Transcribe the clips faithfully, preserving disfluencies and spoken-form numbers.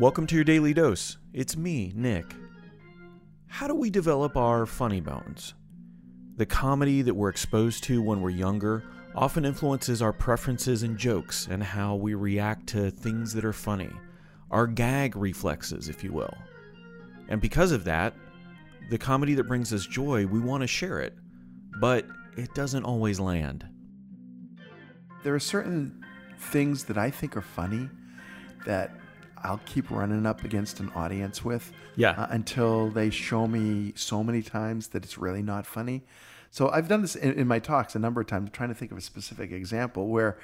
Welcome to your Daily Dose. It's me, Nick. How do we develop our funny bones? The comedy that we're exposed to when we're younger often influences our preferences and jokes and how we react to things that are funny, our gag reflexes, if you will. And because of that, the comedy that brings us joy, we want to share it, but it doesn't always land. There are certain things that I think are funny that I'll keep running up against an audience with yeah. uh, until they show me so many times that it's really not funny. So I've done this in, in my talks a number of times, trying to think of a specific example where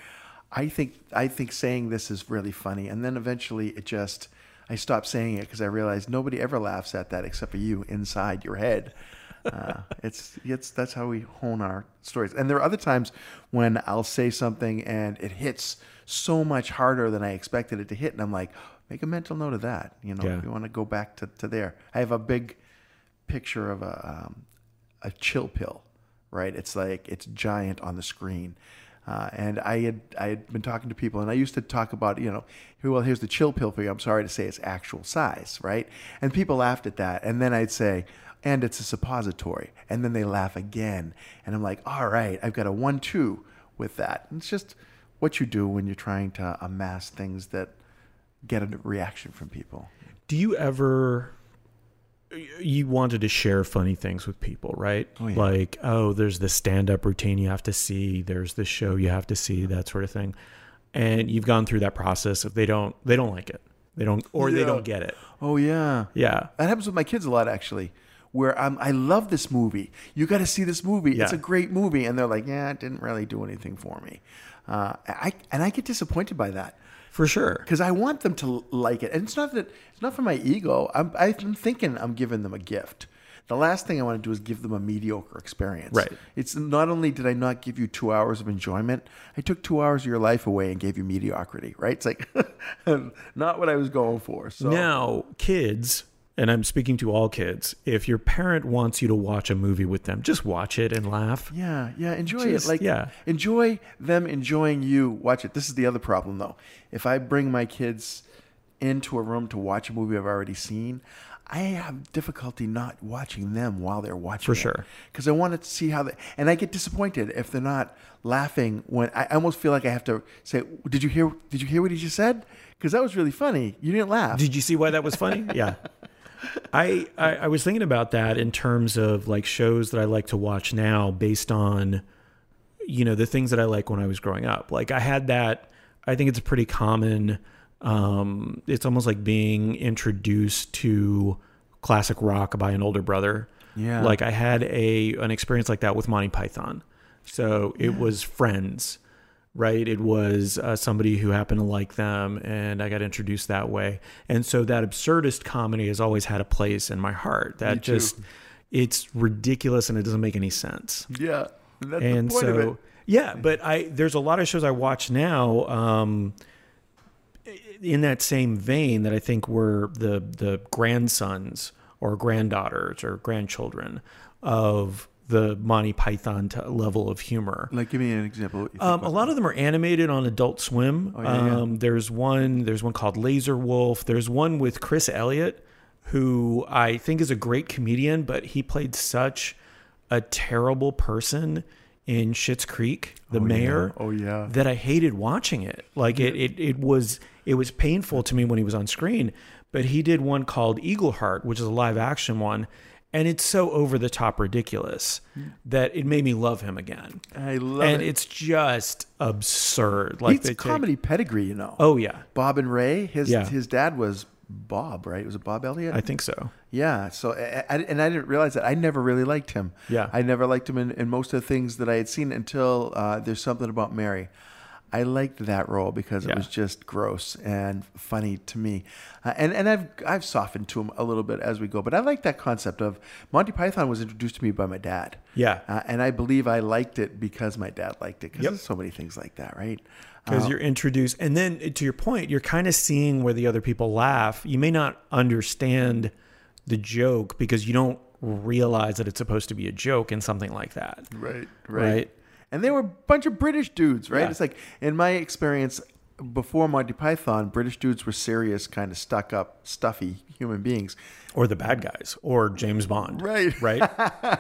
I think I think saying this is really funny, and then eventually it just, I stopped saying it because I realized nobody ever laughs at that except for you inside your head. Uh, it's it's that's how we hone our stories. And there are other times when I'll say something and it hits so much harder than I expected it to hit, and I'm like, make a mental note of that. You know, yeah. you want to go back to, to there. I have a big picture of a um, a chill pill, right? It's like it's giant on the screen. Uh, and I had I had been talking to people, and I used to talk about, you know, well, here's the chill pill for you. I'm sorry to say it's actual size, right? And people laughed at that. And then I'd say, and it's a suppository. And then they laugh again. And I'm like, all right, I've got a one two with that. And it's just what you do when you're trying to amass things that get a reaction from people. Do you ever... You wanted to share funny things with people, right? Oh, yeah. Like, oh, there's this stand-up routine you have to see. There's this show you have to see, that sort of thing. And you've gone through that process. If they don't, they don't like it. They don't, or yeah. they don't get it. Oh yeah, yeah. That happens with my kids a lot, actually. Where I'm, I love this movie. You got to see this movie. Yeah. It's a great movie, and they're like, yeah, it didn't really do anything for me. Uh, I and I get disappointed by that. For sure, because I want them to like it, and it's not that it's not for my ego. I'm, I'm thinking I'm giving them a gift. The last thing I want to do is give them a mediocre experience. Right. It's not only did I not give you two hours of enjoyment, I took two hours of your life away and gave you mediocrity. Right? It's like not what I was going for. So now, kids, and I'm speaking to all kids. If your parent wants you to watch a movie with them, just watch it and laugh. Yeah, yeah, enjoy just, it. Like, yeah. enjoy them enjoying you. Watch it. This is the other problem, though. If I bring my kids into a room to watch a movie I've already seen, I have difficulty not watching them while they're watching. For sure, because I want to see how they. And I get disappointed if they're not laughing. When I almost feel like I have to say, "Did you hear? Did you hear what he just said? Because that was really funny. You didn't laugh. Did you see why that was funny? Yeah." I, I, I was thinking about that in terms of like shows that I like to watch now based on, you know, the things that I like when I was growing up. Like I had that, I think it's a pretty common, um, it's almost like being introduced to classic rock by an older brother. Yeah. Like I had a, an experience like that with Monty Python. So it yeah. was friends, right? It was uh, somebody who happened to like them, and I got introduced that way. And so that absurdist comedy has always had a place in my heart. That just, it's ridiculous and it doesn't make any sense. Yeah. That's and the point so, of it. yeah, but I, there's a lot of shows I watch now um, in that same vein that I think were the, the grandsons or granddaughters or grandchildren of the Monty Python t- level of humor. Like, give me an example. Um, a lot that. of them are animated on Adult Swim. Oh, yeah, um, yeah. There's one, there's one called Laser Wolf. There's one with Chris Elliott, who I think is a great comedian, but he played such a terrible person in Schitt's Creek, the oh, mayor. Yeah. Oh yeah. That I hated watching it. Like yeah. it, it, it was, it was painful to me when he was on screen, but he did one called Eagleheart, which is a live action one. And it's so over the top ridiculous that it made me love him again. I love and it. And it's just absurd. Like it's comedy take... pedigree, you know. Oh, yeah. Bob and Ray, his yeah. his dad was Bob, right? Was it Bob Elliott? I think so. Yeah. So, and I didn't realize that. I never really liked him. Yeah. I never liked him in, in most of the things that I had seen until uh, There's Something About Mary. I liked that role because it yeah. was just gross and funny to me. Uh, and and I've I've softened to him a little bit as we go. But I like that concept of Monty Python was introduced to me by my dad. Yeah. Uh, and I believe I liked it because my dad liked it. Because yep. there's so many things like that, right? Because um, you're introduced. And then to your point, you're kind of seeing where the other people laugh. You may not understand the joke because you don't realize that it's supposed to be a joke in something like that. Right, right. Right? And they were a bunch of British dudes, right? Yeah. It's like, in my experience, before Monty Python, British dudes were serious, kind of stuck up, stuffy human beings. Or the bad guys, or James Bond. Right. Right.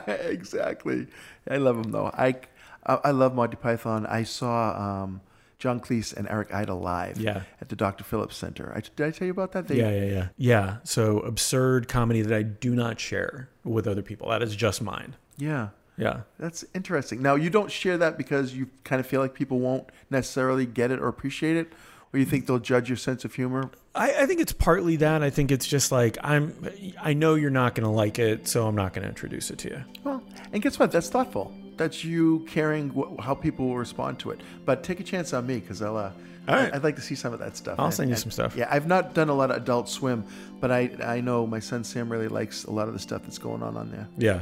Exactly. I love him, though. I, I love Monty Python. I saw um, John Cleese and Eric Idle live yeah. at the Doctor Phillips Center. I, did I tell you about that? They, yeah, yeah, yeah. Yeah. So absurd comedy that I do not share with other people. That is just mine. Yeah. Yeah. That's interesting. Now, you don't share that because you kind of feel like people won't necessarily get it or appreciate it, or you think they'll judge your sense of humor? I, I think it's partly that. I think it's just like, I'm, I know you're not going to like it, so I'm not going to introduce it to you. Well, and guess what? That's thoughtful. That's you caring wh- how people will respond to it. But take a chance on me, because I'll, uh, All right. I'd like to see some of that stuff. I'll and, send you and, some stuff. Yeah, I've not done a lot of Adult Swim, but I, I know my son Sam really likes a lot of the stuff that's going on on there. Yeah.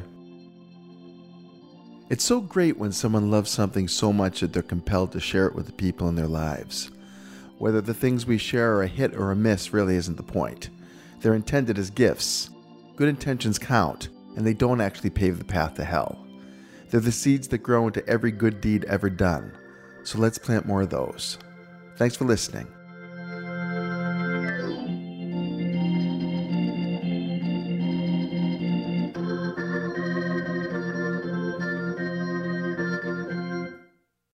It's so great when someone loves something so much that they're compelled to share it with the people in their lives. Whether the things we share are a hit or a miss really isn't the point. They're intended as gifts. Good intentions count, and they don't actually pave the path to hell. They're the seeds that grow into every good deed ever done. So let's plant more of those. Thanks for listening.